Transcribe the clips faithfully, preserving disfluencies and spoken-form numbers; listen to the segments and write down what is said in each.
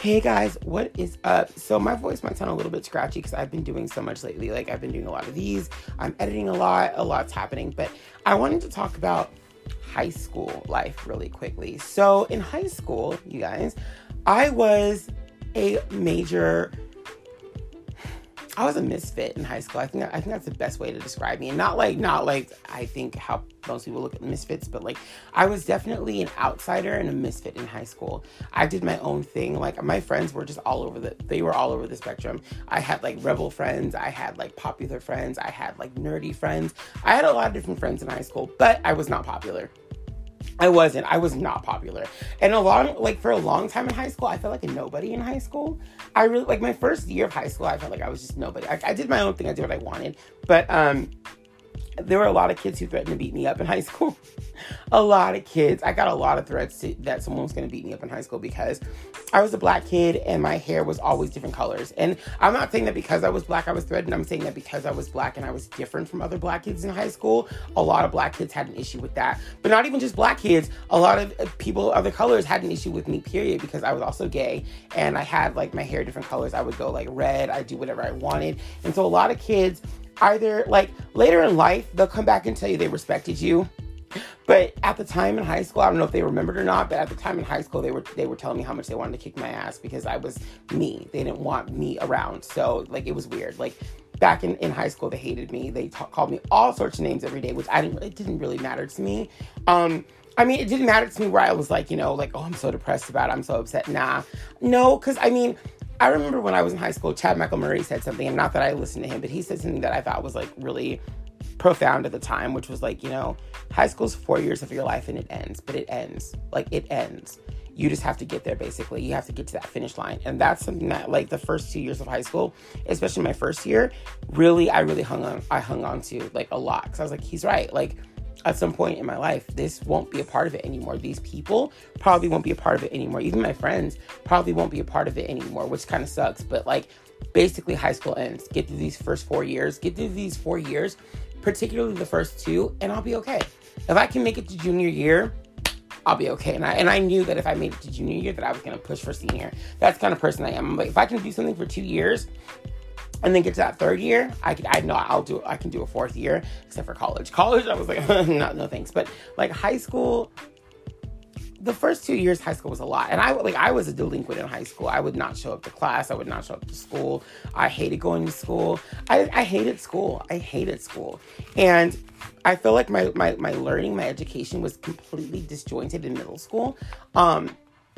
Hey guys, what is up? So my voice might sound a little bit scratchy because I've been doing so much lately. Like I've been doing a lot of these. I'm editing a lot. A lot's happening. But I wanted to talk about high school life really quickly. So in high school, you guys, I was a major... I was a misfit in high school. I think I think that's the best way to describe me. And not like, not like I think how most people look at misfits, but like I was definitely an outsider and a misfit in high school. I did my own thing. Like my friends were just all over the, they were all over the spectrum. I had like rebel friends. I had like popular friends. I had like nerdy friends. I had a lot of different friends in high school, but I was not popular. I wasn't. I was not popular. And a long, like for a long time in high school, I felt like a nobody in high school. I really, like my first year of high school, I felt like I was just nobody. I, I did my own thing. I did what I wanted. But um, there were a lot of kids who threatened to beat me up in high school. A lot of kids. I got a lot of threats to, that someone was going to beat me up in high school because I was a black kid and my hair was always different colors. And I'm not saying that because I was black, I was threatened. I'm saying that because I was black and I was different from other black kids in high school, a lot of black kids had an issue with that. But not even just black kids. A lot of people of other colors had an issue with me, period, because I was also gay and I had like my hair different colors. I would go like red. I do whatever I wanted. And so a lot of kids either like later in life, they'll come back and tell you they respected you. But at the time in high school, I don't know if they remembered or not, but at the time in high school, they were they were telling me how much they wanted to kick my ass because I was me. They didn't want me around. So, like, it was weird. Like, back in, in high school, they hated me. They t- called me all sorts of names every day, which I didn't. It didn't really matter to me. Um, I mean, it didn't matter to me where I was like, you know, like, oh, I'm so depressed about it. I'm so upset. Nah. No, because, I mean... I remember when I was in high school, Chad Michael Murray said something, and not that I listened to him, but he said something that I thought was, like, really profound at the time, which was, like, you know, high school's four years of your life, and it ends, but it ends. Like, it ends. You just have to get there, basically. You have to get to that finish line, and that's something that, like, the first two years of high school, especially my first year, really, I really hung on, I hung on to, like, a lot, because I was like, he's right, like... At some point in my life, this won't be a part of it anymore. These people probably won't be a part of it anymore. Even my friends probably won't be a part of it anymore, which kind of sucks. But like, basically high school ends. Get through these first four years. Get through these four years, particularly the first two, and I'll be okay. If I can make it to junior year, I'll be okay. And I and I knew that if I made it to junior year that I was going to push for senior. That's the kind of person I am. I'm like, if I can do something for two years... and then get to that third year, I could, I know I'll do, I can do a fourth year, except for college. College, I was like, no, no thanks. But like high school, the first two years, high school was a lot. And I, like, I was a delinquent in high school. I would not show up to class. I would not show up to school. I hated going to school. I, I hated school. I hated school. And I feel like my, my, my learning, my education was completely disjointed in middle school. Um,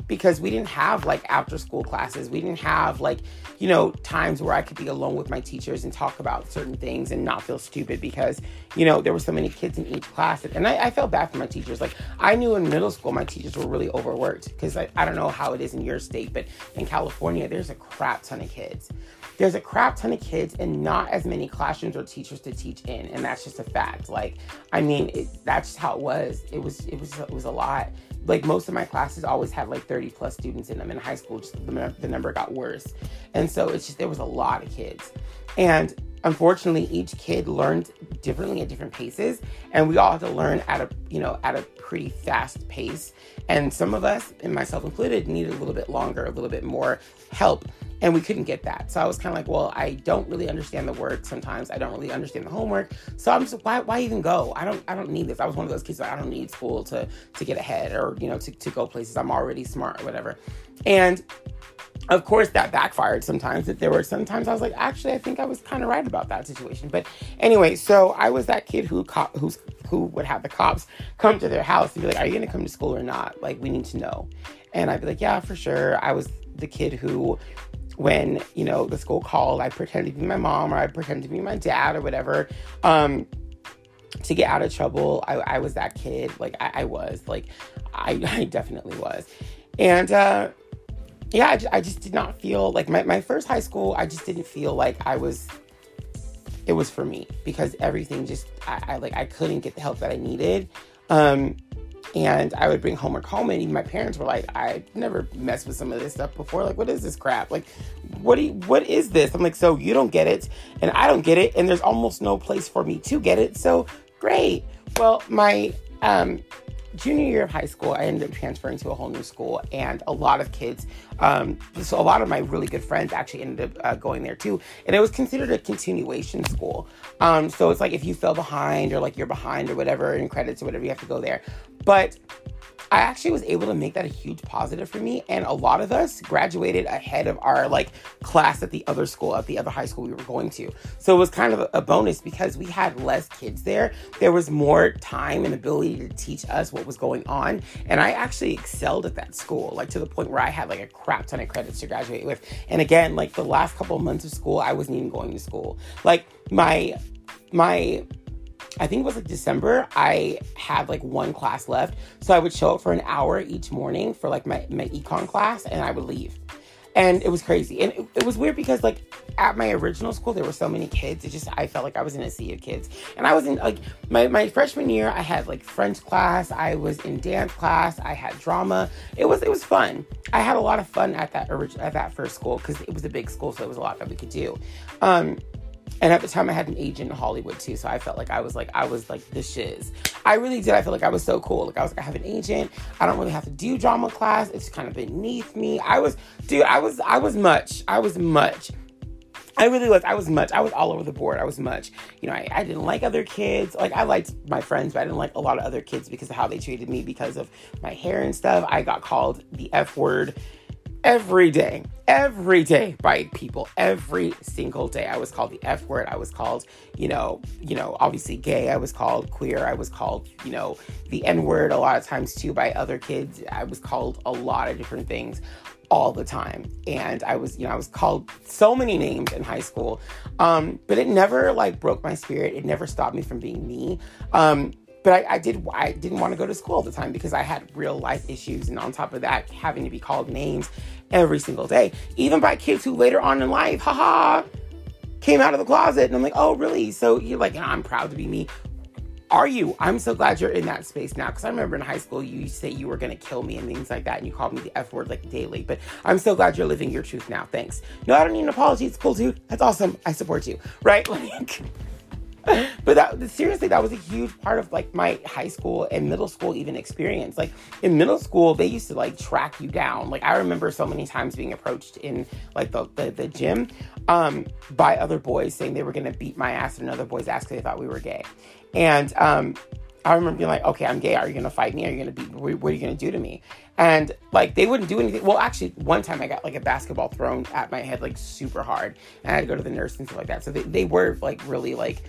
Because we didn't have, like, after-school classes. We didn't have, like, you know, times where I could be alone with my teachers and talk about certain things and not feel stupid because, you know, there were so many kids in each class. And I, I felt bad for my teachers. Like, I knew in middle school my teachers were really overworked because I, I don't know how it is in your state, but in California, there's a crap ton of kids. There's a crap ton of kids and not as many classrooms or teachers to teach in. And that's just a fact. Like, I mean, it, that's just how it was. It was, it was, it was a lot. Like, most of my classes always had, like, thirty plus students in them. In high school, just the, the number got worse. And so it's just, there was a lot of kids. And unfortunately, each kid learned differently at different paces. And we all had to learn at a, you know, at a pretty fast pace. And some of us, and myself included, needed a little bit longer, a little bit more help. And we couldn't get that. So I was kind of like, well, I don't really understand the work sometimes. I don't really understand the homework. So I'm just, why why even go? I don't I don't need this. I was one of those kids like, I don't need school to to get ahead or, you know, to, to go places. I'm already smart or whatever. And of course, that backfired sometimes. That there were sometimes I was like, actually, I think I was kind of right about that situation. But anyway, so I was that kid who cop, who's, who would have the cops come to their house and be like, are you going to come to school or not? Like, we need to know. And I'd be like, yeah, for sure. I was the kid who... when, you know, the school called, I pretended to be my mom or I pretended to be my dad or whatever, um, to get out of trouble. I, I was that kid. Like I, I was like, I, I definitely was. And, uh, yeah, I just, I just did not feel like my, my first high school, I just didn't feel like I was, it was for me because everything just, I, I like, I couldn't get the help that I needed. Um, And I would bring homework home, and even my parents were like, I never messed with some of this stuff before. Like, what is this crap? Like, what do you, what is this? I'm like, so you don't get it, and I don't get it, and there's almost no place for me to get it. So, great. Well, my um, junior year of high school, I ended up transferring to a whole new school, and a lot of kids, um, so a lot of my really good friends actually ended up uh, going there too. And it was considered a continuation school. Um, so it's like if you fell behind or like you're behind or whatever in credits or whatever, you have to go there. But I actually was able to make that a huge positive for me. And a lot of us graduated ahead of our like class at the other school, at the other high school we were going to. So it was kind of a bonus because we had less kids there. There was more time and ability to teach us what was going on. And I actually excelled at that school, like to the point where I had like a crap ton of credits to graduate with. And again, like the last couple of months of school, I wasn't even going to school. Like my, my, I think it was like December, I had like one class left. So I would show up for an hour each morning for like my, my econ class, and I would leave. And it was crazy. And it, it was weird because like at my original school, there were so many kids. It just, I felt like I was in a sea of kids. And I was in like my, my freshman year, I had like French class. I was in dance class. I had drama. It was, it was fun. I had a lot of fun at that orig- at that first school because it was a big school. So there was a lot that we could do. Um, And at the time I had an agent in Hollywood too. So I felt like I was like, I was like the shiz. I really did. I felt like I was so cool. Like I was like, I have an agent. I don't really have to do drama class. It's kind of beneath me. I was, dude, I was, I was much, I was much. I really was. I was much. I was all over the board. I was much. You know, I, I didn't like other kids. Like, I liked my friends, but I didn't like a lot of other kids because of how they treated me, because of my hair and stuff. I got called the F word every day, every day by people, every single day. I was called the F word. I was called, you know, you know, obviously gay. I was called queer. I was called, you know, the N word a lot of times too by other kids. I was called a lot of different things all the time. And I was, you know, I was called so many names in high school. Um, but it never like broke my spirit. It never stopped me from being me. Um, But I, I did. I didn't want to go to school all the time because I had real life issues, and on top of that, having to be called names every single day, even by kids who later on in life, haha, came out of the closet. And I'm like, oh, really? So you're like, I'm proud to be me. Are you? I'm so glad you're in that space now. Because I remember in high school, you used to say you were going to kill me and things like that. And you called me the F word like daily. But I'm so glad you're living your truth now. Thanks. No, I don't need an apology. It's cool, dude. That's awesome. I support you. Right? Like... But that, seriously, that was a huge part of like my high school and middle school even experience. Like in middle school, they used to like track you down. Like I remember so many times being approached in like the the, the gym um, by other boys saying they were going to beat my ass and other boys' ass because they thought we were gay. And um, I remember being like, okay, I'm gay. Are you going to fight me? Are you going to beat me? What are you going to do to me? And like, they wouldn't do anything. Well, actually one time I got like a basketball thrown at my head, like super hard. And I had to go to the nurse and stuff like that. So they, they were like really like,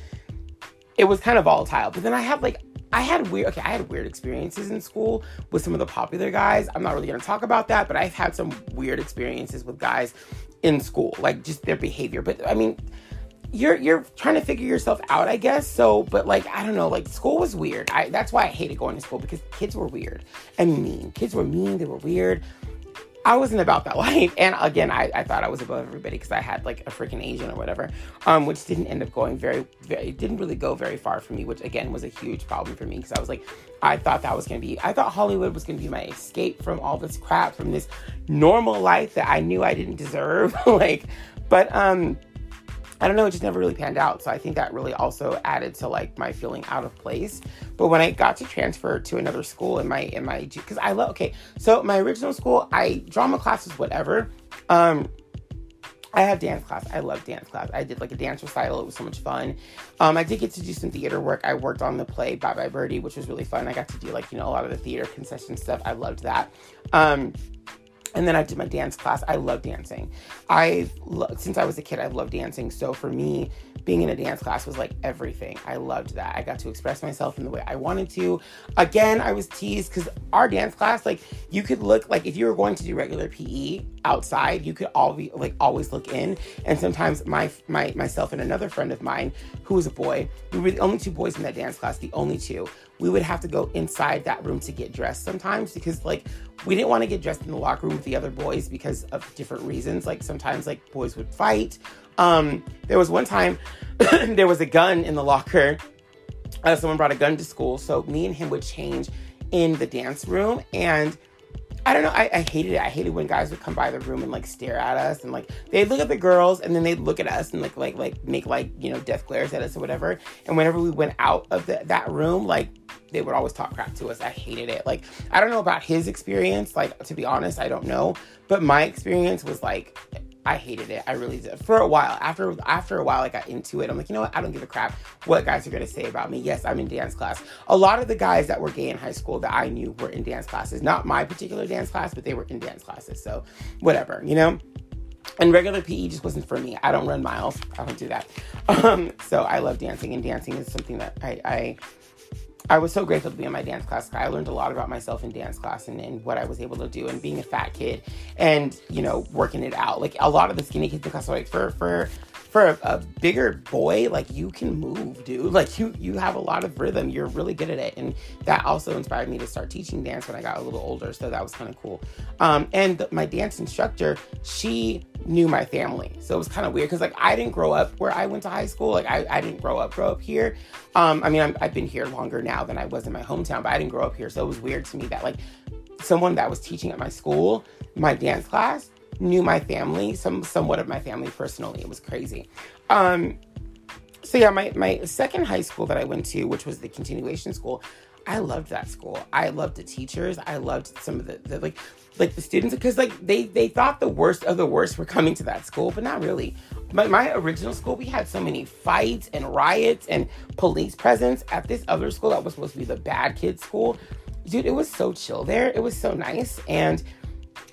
it was kind of volatile. But then I had like, I had weird, okay, I had weird experiences in school with some of the popular guys. I'm not really going to talk about that, but I've had some weird experiences with guys in school, like just their behavior. But I mean, you're, you're trying to figure yourself out, I guess. So, but like, I don't know, like school was weird. I, that's why I hated going to school, because kids were weird and mean. Kids were mean. They were weird. I wasn't about that life. And again, I, I thought I was above everybody because I had like a freaking Asian or whatever, um, which didn't end up going very, very, it didn't really go very far for me, which again was a huge problem for me because I was like, I thought that was going to be, I thought Hollywood was going to be my escape from all this crap, from this normal life that I knew I didn't deserve. like, but, um, I don't know, it just never really panned out. So I think that really also added to like my feeling out of place. But when I got to transfer to another school in my, in my, cause I love, okay. So my original school, I, drama class was whatever. Um, I had dance class. I love dance class. I did like a dance recital. It was so much fun. Um, I did get to do some theater work. I worked on the play Bye Bye Birdie, which was really fun. I got to do like, you know, a lot of the theater concession stuff. I loved that. Um, And then I did my dance class. I love dancing. I lo- since I was a kid, I loved dancing. So for me, being in a dance class was like everything. I loved that. I got to express myself in the way I wanted to. Again, I was teased because our dance class, like you could look like if you were going to do regular P E outside, you could all be like always look in. And sometimes my my myself and another friend of mine who was a boy, we were the only two boys in that dance class. The only two. We would have to go inside that room to get dressed sometimes because like we didn't want to get dressed in the locker room with the other boys because of different reasons. Like sometimes like boys would fight. Um, there was one time there was a gun in the locker. Uh, someone brought a gun to school. So me and him would change in the dance room and I don't know. I, I hated it. I hated when guys would come by the room and, like, stare at us. And, like, they'd look at the girls and then they'd look at us and, like, like, like make, like, you know, death glares at us or whatever. And whenever we went out of the, that room, like, they would always talk crap to us. I hated it. Like, I don't know about his experience. Like, to be honest, I don't know. But my experience was, like, I hated it. I really did. For a while. After after a while, I got into it. I'm like, you know what? I don't give a crap what guys are going to say about me. Yes, I'm in dance class. A lot of the guys that were gay in high school that I knew were in dance classes. Not my particular dance class, but they were in dance classes. So, whatever, you know? And regular P E just wasn't for me. I don't run miles. I don't do that. Um, so, I love dancing. And dancing is something that I... I I was so grateful to be in my dance class. I learned a lot about myself in dance class and, and what I was able to do and being a fat kid and, you know, working it out. Like, a lot of the skinny kids in class are like, for, for, for a, a bigger boy, like, you can move, dude. Like, you, you have a lot of rhythm. You're really good at it. And that also inspired me to start teaching dance when I got a little older. So that was kind of cool. Um, and the, my dance instructor, she knew my family. So it was kind of weird because, like, I didn't grow up where I went to high school. Like, I, I didn't grow up, grow up here. Um, I mean, I'm, I've been here longer now than I was in my hometown, but I didn't grow up here. So it was weird to me that, like, someone that was teaching at my school, my dance class, knew my family, some somewhat of my family personally. It was crazy. Um, so yeah, my, my second high school that I went to, which was the continuation school, I loved that school. I loved the teachers. I loved some of the, the like, like the students, because, like, they, they thought the worst of the worst were coming to that school, but not really. But my original school, we had so many fights and riots and police presence. At this other school that was supposed to be the bad kids school, dude, it was so chill there. It was so nice. And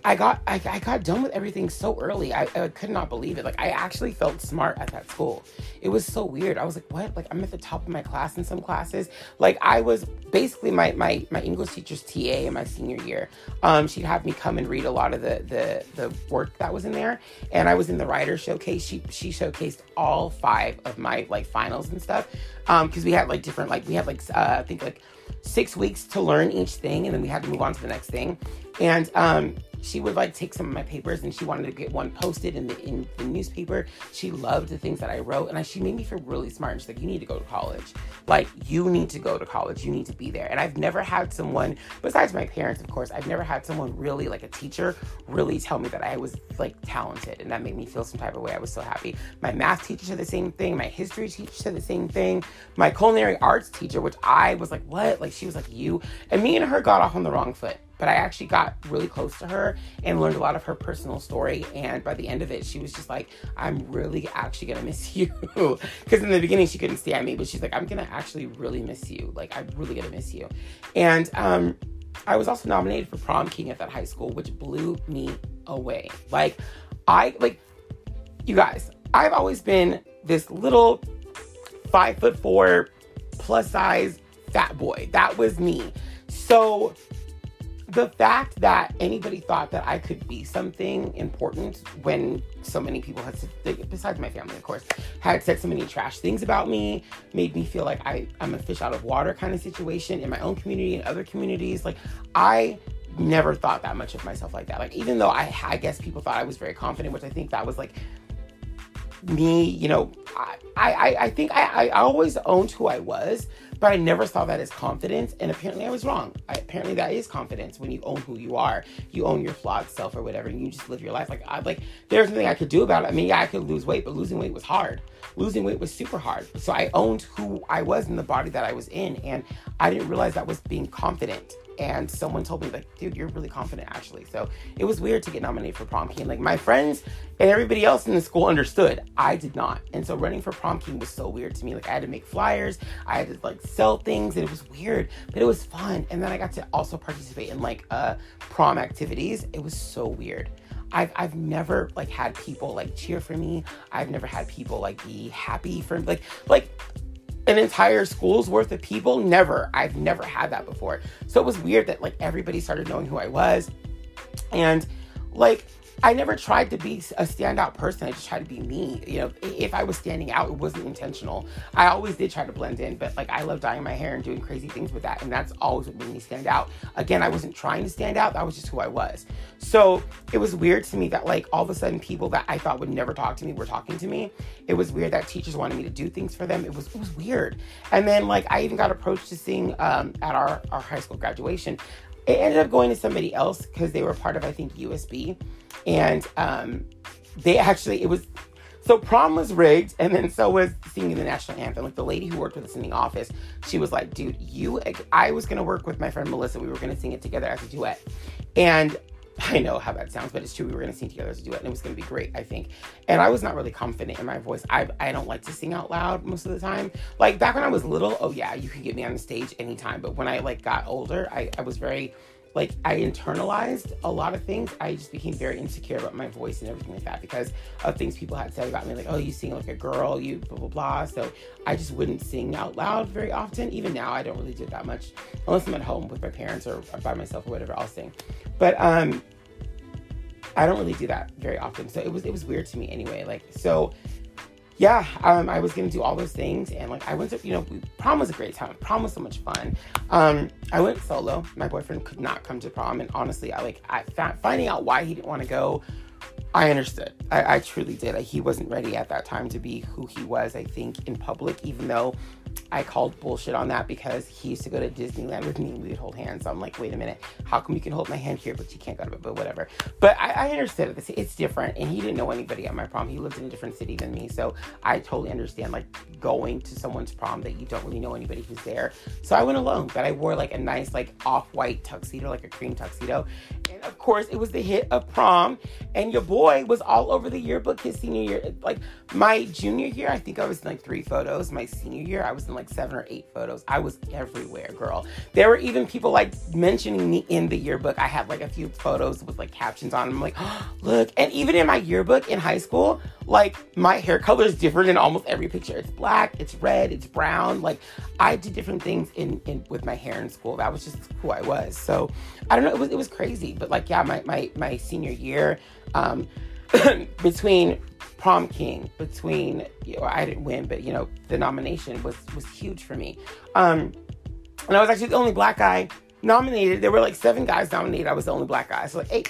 I got I, I got done with everything so early. I, I could not believe it. Like, I actually felt smart at that school. It was so weird. I was like, what? Like, I'm at the top of my class in some classes. Like, I was basically my my, my English teacher's T A in my senior year. Um, she'd have me come and read a lot of the, the the work that was in there. And I was in the writer showcase. She she showcased all five of my, like, finals and stuff. Um, because we had, like, different, like, we had, like, uh, I think, like, six weeks to learn each thing. And then we had to move on to the next thing. And, um... she would, like, take some of my papers, and she wanted to get one posted in the in the newspaper. She loved the things that I wrote, and I, she made me feel really smart. And she's like, you need to go to college. Like, you need to go to college. You need to be there. And I've never had someone, besides my parents, of course, I've never had someone really, like a teacher, really tell me that I was, like, talented, and that made me feel some type of way. I was so happy. My math teacher said the same thing. My history teacher said the same thing. My culinary arts teacher, which I was like, what? Like, she was like, you. And me and her got off on the wrong foot. But I actually got really close to her and learned a lot of her personal story. And by the end of it, she was just like, I'm really actually going to miss you. Because in the beginning, she couldn't stand me. But she's like, I'm going to actually really miss you. Like, I'm really going to miss you. And um, I was also nominated for prom king at that high school, which blew me away. Like, I, like, you guys, I've always been this little five foot four plus size fat boy. That was me. So... the fact that anybody thought that I could be something important when so many people had said, besides my family, of course, had said so many trash things about me, made me feel like I, I'm a fish out of water kind of situation in my own community and other communities. Like, I never thought that much of myself like that. Like, even though I, I guess people thought I was very confident, which I think that was, like, me, you know, I, I, I think I, I always owned who I was, but I never saw that as confidence. And apparently I was wrong. I, apparently that is confidence when you own who you are, you own your flawed self or whatever, and you just live your life. Like, I, like, there's nothing I could do about it. I mean, yeah, I could lose weight, but losing weight was hard. Losing weight was super hard. So I owned who I was in the body that I was in. And I didn't realize that was being confident. And someone told me, like, dude, you're really confident, actually. So it was weird to get nominated for prom king. Like, my friends and everybody else in the school understood. I did not. And so running for prom king was so weird to me. Like, I had to make flyers. I had to, like, sell things. And it was weird. But it was fun. And then I got to also participate in, like, uh, prom activities. It was so weird. I've, I've never, like, had people, like, cheer for me. I've never had people, like, be happy for me. Like, like... an entire school's worth of people. Never. I've never had that before. So it was weird that, like, everybody started knowing who I was. And, like, I never tried to be a standout person. I just tried to be me. You know, if I was standing out, it wasn't intentional. I always did try to blend in, but, like, I love dyeing my hair and doing crazy things with that. And that's always what made me stand out. Again, I wasn't trying to stand out. That was just who I was. So it was weird to me that, like, all of a sudden people that I thought would never talk to me were talking to me. It was weird that teachers wanted me to do things for them. It was, it was weird. And then, like, I even got approached to sing um, at our, our high school graduation. It ended up going to somebody else because they were part of, I think, U S B. And um, they actually, it was, so prom was rigged, and then so was singing the national anthem. Like, the lady who worked with us in the office, she was like, dude, you, I was going to work with my friend Melissa. We were going to sing it together as a duet. And I know how that sounds, but it's true. We were going to sing together as a duet, and it was going to be great, I think. And I was not really confident in my voice. I I don't like to sing out loud most of the time. Like, back when I was little, oh yeah, you can get me on the stage anytime. But when I, like, got older, I, I was very, like, I internalized a lot of things. I just became very insecure about my voice and everything like that because of things people had said about me. Like, oh, you sing like a girl, you blah, blah, blah. So I just wouldn't sing out loud very often. Even now, I don't really do it that much. Unless I'm at home with my parents or by myself or whatever, I'll sing. But um, I don't really do that very often. So it was it was weird to me anyway. Like, so... Yeah, um, I was going to do all those things. And, like, I went to, you know, prom was a great time. Prom was so much fun. Um, I went solo. My boyfriend could not come to prom. And, honestly, I, like, I found, finding out why he didn't want to go, I understood. I, I truly did. Like, he wasn't ready at that time to be who he was, I think, in public, even though I called bullshit on that because he used to go to Disneyland with me and we would hold hands. So I'm like, wait a minute, how come you can hold my hand here, but you can't go to it, but whatever. But I, I understood it. It's different. And he didn't know anybody at my prom. He lived in a different city than me. So I totally understand, like, going to someone's prom that you don't really know anybody who's there. So I went alone, but I wore, like, a nice, like, off-white tuxedo, like a cream tuxedo. And of course, it was the hit of prom. And your boy was all over the yearbook his senior year. Like, my junior year, I think I was in, like, three photos. My senior year, I was in, like, seven or eight photos. I was everywhere, girl. There were even people, like, mentioning me in the yearbook. I had, like, a few photos with, like, captions on them. I'm like, oh, look. And even in my yearbook in high school, like, my hair color is different in almost every picture. It's black, it's red, it's brown. Like, I did different things in, in with my hair in school. That was just who I was. So I don't know. It was it was crazy. But, like, yeah, my my my senior year, um, between prom king, between, you know, I didn't win, but, you know, the nomination was was huge for me. Um, and I was actually the only black guy nominated. There were, like, seven guys nominated. I was the only black guy. So, like, hey,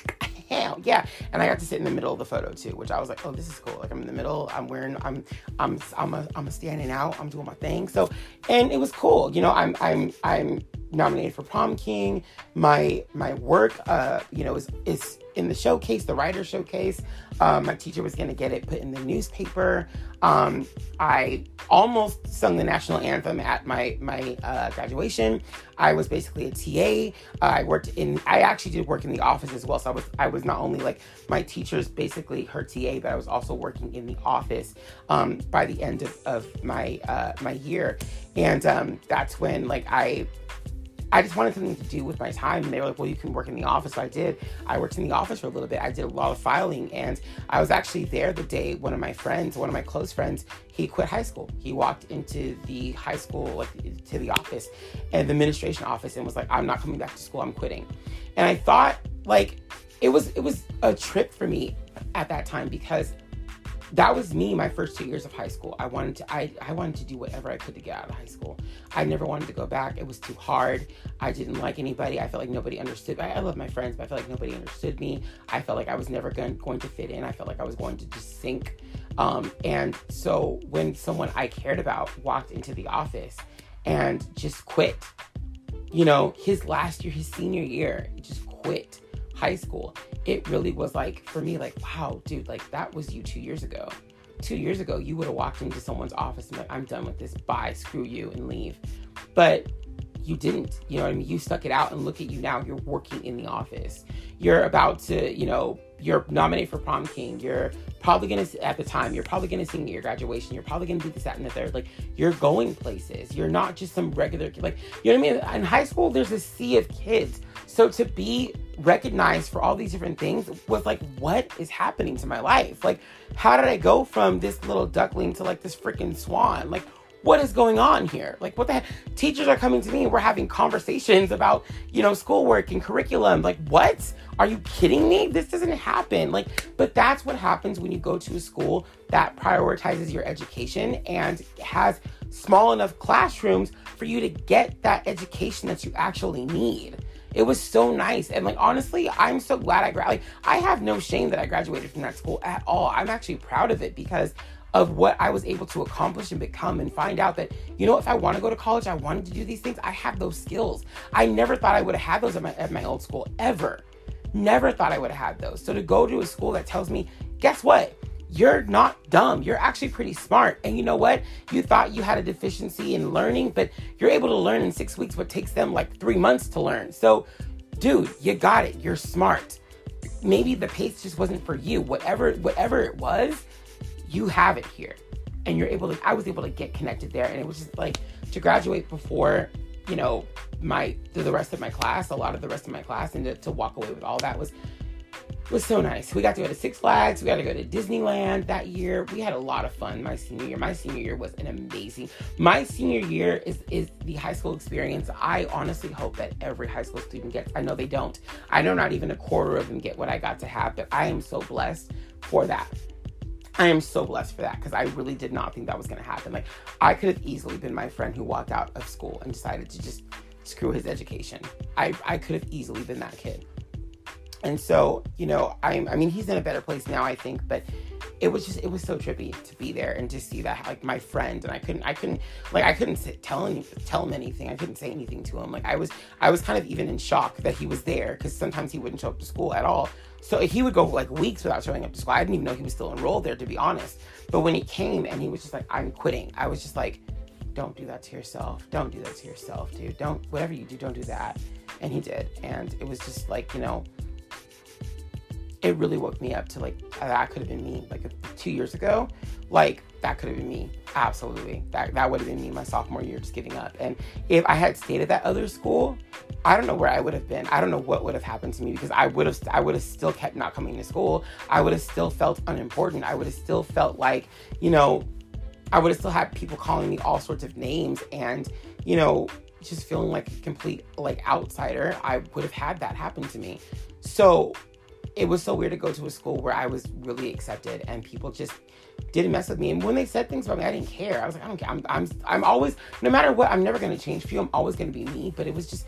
hell yeah. And I got to sit in the middle of the photo too, which I was like, oh, this is cool. Like, I'm in the middle. I'm wearing, I'm, I'm, I'm a, I'm a standing out. I'm doing my thing. So, and it was cool. You know, I'm, I'm, I'm nominated for prom king. My, my work, uh, you know, is, is in the showcase, the writer showcase. Um, my teacher was going to get it put in the newspaper. Um, I almost sung the national anthem at my, my, uh, graduation. I was basically a T A. Uh, I worked in, I actually did work in the office as well. So I was, I was not only, like, my teacher's basically her T A, but I was also working in the office, um, by the end of, of my, uh, my year. And, um, that's when, like, I, I just wanted something to do with my time. And they were like, well, you can work in the office. So I did. I worked in the office for a little bit. I did a lot of filing. And I was actually there the day one of my friends, one of my close friends, he quit high school. He walked into the high school, like, to the office and the administration office and was like, I'm not coming back to school. I'm quitting. And I thought, like, it was, it was a trip for me at that time because that was me my first two years of high school. I wanted to I, I wanted to do whatever I could to get out of high school. I never wanted to go back. It was too hard. I didn't like anybody. I felt like nobody understood. I, I loved my friends, but I felt like nobody understood me. I felt like I was never going, going to fit in. I felt like I was going to just sink. Um, and so when someone I cared about walked into the office and just quit, you know, his last year, his senior year, just quit high school, it really was like, for me, like, wow, dude, like, that was you two years ago. Two years ago, you would have walked into someone's office and been like, I'm done with this, bye, screw you, and leave. But you didn't, you know what I mean? You stuck it out, and look at you now, you're working in the office. You're about to, you know, you're nominated for prom king. You're probably going to, at the time, you're probably going to sing at your graduation. You're probably going to do this, that, and the third. Like, you're going places. You're not just some regular kid. Like, you know what I mean? In high school, there's a sea of kids. So to be recognized for all these different things was like, what is happening to my life? Like, how did I go from this little duckling to, like, this freaking swan? Like, what is going on here? Like, what the heck? Teachers are coming to me and we're having conversations about, you know, schoolwork and curriculum. Like, what? Are you kidding me? This doesn't happen. Like, but that's what happens when you go to a school that prioritizes your education and has small enough classrooms for you to get that education that you actually need. It was so nice. And, like, honestly, I'm so glad I graduated. Like, I have no shame that I graduated from that school at all. I'm actually proud of it because of what I was able to accomplish and become, and find out that, you know, if I want to go to college, I wanted to do these things, I have those skills. I never thought I would have had those at my, at my old school, ever. Never thought I would have had those. So to go to a school that tells me, guess what? You're not dumb. You're actually pretty smart. And you know what? You thought you had a deficiency in learning, but you're able to learn in six weeks what takes them like three months to learn. So, dude, you got it. You're smart. Maybe the pace just wasn't for you. Whatever, whatever it was, you have it here. And you're able to, I was able to get connected there. And it was just like, to graduate before, you know, my, the rest of my class, a lot of the rest of my class, and to, to walk away with all that was, was so nice. We got to go to Six Flags. We got to go to Disneyland that year. We had a lot of fun my senior year. My senior year was an amazing, my senior year is, is the high school experience I honestly hope that every high school student gets. I know they don't. I know not even a quarter of them get what I got to have, but I am so blessed for that. I am so blessed for that, because I really did not think that was going to happen. Like, I could have easily been my friend who walked out of school and decided to just screw his education. I, I could have easily been that kid. And so, you know, I'm, I mean, he's in a better place now, I think, but it was just, it was so trippy to be there and to see that, like, my friend, and I couldn't, I couldn't, like, I couldn't sit, tell him, tell him anything. I couldn't say anything to him. Like, I was, I was kind of even in shock that he was there, because sometimes he wouldn't show up to school at all. So he would go, like, weeks without showing up to school. I didn't even know he was still enrolled there, to be honest. But when he came and he was just like, I'm quitting, I was just like, don't do that to yourself. Don't do that to yourself, dude. Don't, whatever you do, don't do that. And he did. And it was just like, you know, it really woke me up to, like, that could have been me, like, two years ago. Like, that could have been me. Absolutely. That that would have been me my sophomore year, just giving up. And if I had stayed at that other school, I don't know where I would have been. I don't know what would have happened to me, because I would have, I would have still kept not coming to school. I would have still felt unimportant. I would have still felt like, you know, I would have still had people calling me all sorts of names, and, you know, just feeling like a complete, like, outsider. I would have had that happen to me. So it was so weird to go to a school where I was really accepted and people just didn't mess with me. And when they said things about me, I didn't care. I was like, I don't care. I'm, I'm, I'm always, no matter what, I'm never going to change for you. I'm always going to be me. But it was just,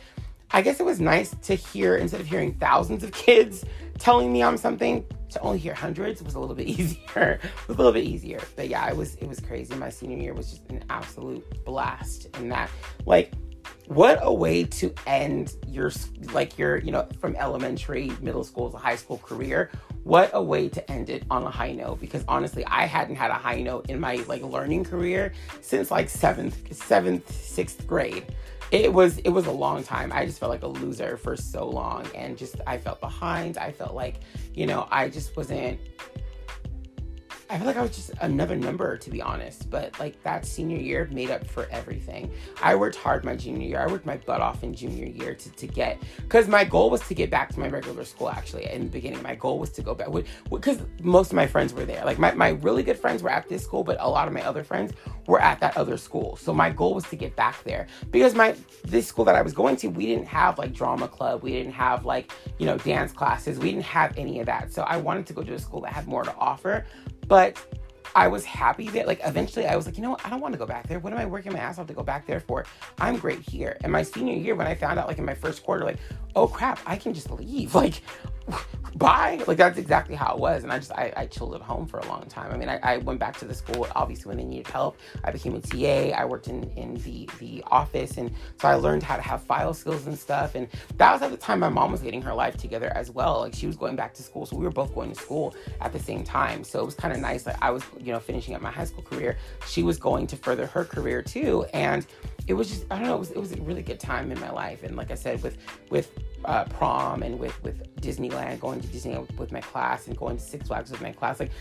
I guess it was nice to hear, instead of hearing thousands of kids telling me I'm something, to only hear hundreds was a little bit easier, it was a little bit easier. But yeah, it was, it was crazy. My senior year was just an absolute blast. And that, like, what a way to end your, like, your, you know, from elementary, middle school to high school career. What a way to end it on a high note, because honestly, I hadn't had a high note in my, like, learning career since, like, seventh, seventh, sixth grade. It was, it was a long time. I just felt like a loser for so long, and just, I felt behind. I felt like, you know, I just wasn't, I feel like I was just another number, to be honest. But, like, that senior year made up for everything. I worked hard my junior year. I worked my butt off in junior year to, to get, because my goal was to get back to my regular school, actually, in the beginning. My goal was to go back, because most of my friends were there. Like, my, my really good friends were at this school, but a lot of my other friends were at that other school. So my goal was to get back there, because my, this school that I was going to, we didn't have, like, drama club. We didn't have, like, you know, dance classes. We didn't have any of that. So I wanted to go to a school that had more to offer. But I was happy that, like, eventually I was like, you know what? I don't want to go back there. What am I working my ass off to go back there for? I'm great here. And my senior year, when I found out, like, in my first quarter, like, oh crap, I can just leave. Like, bye. Like, that's exactly how it was. And I just, I, I chilled at home for a long time. I mean, I, I went back to the school, obviously, when they needed help. I became a T A. I worked in, in the, the office. And so I learned how to have file skills and stuff. And that was at the time my mom was getting her life together as well. Like, she was going back to school. So we were both going to school at the same time. So it was kind of nice. Like, I was, you know, finishing up my high school career. She was going to further her career too. And it was just, I don't know, it was, it was a really good time in my life. And like I said, with, with, Uh, prom and with, with Disneyland, going to Disneyland with, with my class, and going to Six Flags with my class. Like,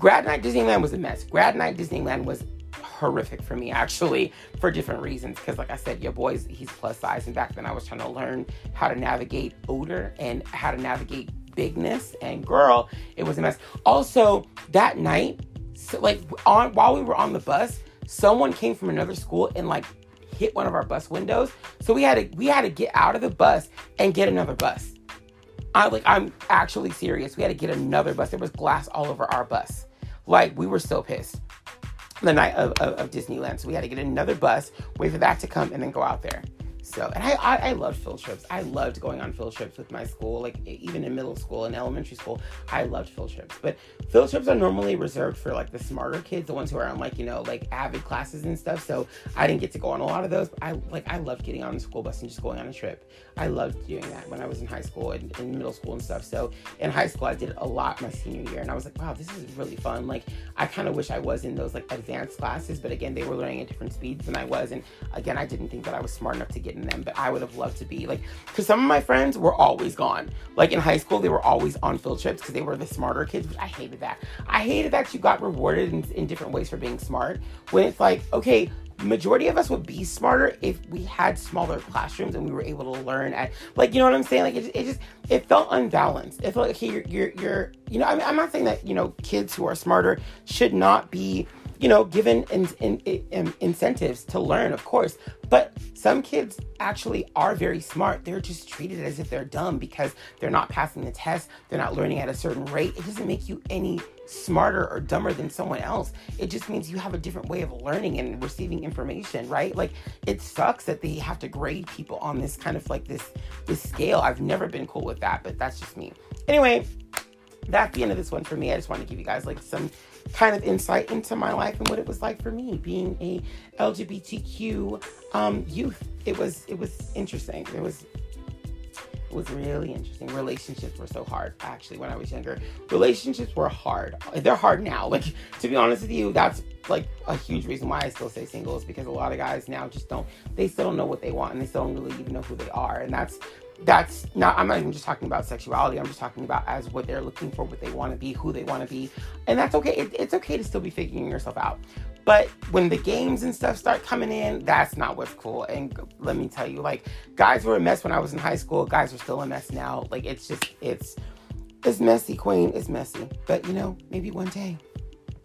grad night Disneyland was a mess. Grad night Disneyland was horrific for me, actually, for different reasons. Because, like I said, your boy's, he's plus size. And back then I was trying to learn how to navigate odor and how to navigate bigness. And girl, it was a mess. Also, that night, so, like, on while we were on the bus, someone came from another school and, like, hit one of our bus windows. So we had to, we had to get out of the bus and get another bus. I like, I'm actually serious. We had to get another bus. There was glass all over our bus. Like, we were so pissed the night of, of, of Disneyland. So we had to get another bus, wait for that to come, and then go out there. So, and I, I, I loved field trips. I loved going on field trips with my school, like even in middle school and elementary school, I loved field trips. But field trips are normally reserved for like the smarter kids, the ones who are on like, you know, like avid classes and stuff. So I didn't get to go on a lot of those. But I like, I loved getting on the school bus and just going on a trip. I loved doing that when I was in high school and in middle school and stuff. So in high school, I did a lot my senior year and I was like, wow, this is really fun. Like, I kind of wish I was in those like advanced classes, but again, they were learning at different speeds than I was. And again, I didn't think that I was smart enough to get them, but I would have loved to be like, because some of my friends were always gone. Like in high school, they were always on field trips because they were the smarter kids, which I hated that. I hated that you got rewarded in, in different ways for being smart when it's like, okay, majority of us would be smarter if we had smaller classrooms and we were able to learn at, like, you know what I'm saying? Like, it, it just, it felt unbalanced. It felt like, okay, you're, you're, you're you know, I mean, I'm not saying that, you know, kids who are smarter should not be, you know, given in, in, in incentives to learn, of course. But some kids actually are very smart. They're just treated as if they're dumb because they're not passing the test. They're not learning at a certain rate. It doesn't make you any smarter or dumber than someone else. It just means you have a different way of learning and receiving information, right? Like, it sucks that they have to grade people on this kind of like this, this scale. I've never been cool with that, but that's just me. Anyway, that's the end of this one for me. I just want to give you guys like some kind of insight into my life and what it was like for me being a L G B T Q um, youth. It was it was interesting. It was it was really interesting. Relationships were so hard actually when I was younger. Relationships were hard. They're hard now. Like, to be honest with you, that's like a huge reason why I still stay single is because a lot of guys now just don't. They still don't know what they want and they still don't really even know who they are. And that's. That's not, I'm not even just talking about sexuality. I'm just talking about as what they're looking for, what they want to be, who they want to be. And that's okay. It, it's okay to still be figuring yourself out. But when the games and stuff start coming in, that's not what's cool. And let me tell you, like, guys were a mess when I was in high school. Guys are still a mess now. Like, it's just, it's, it's messy, queen. It's messy. But, you know, maybe one day.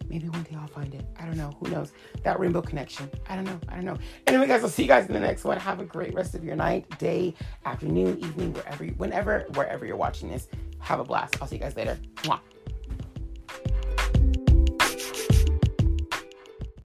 Maybe one day I'll find it. I don't know. Who knows? That rainbow connection. I don't know. I don't know. Anyway, guys, I'll see you guys in the next one. Have a great rest of your night, day, afternoon, evening, wherever, whenever, wherever you're watching this. Have a blast. I'll see you guys later. Mwah.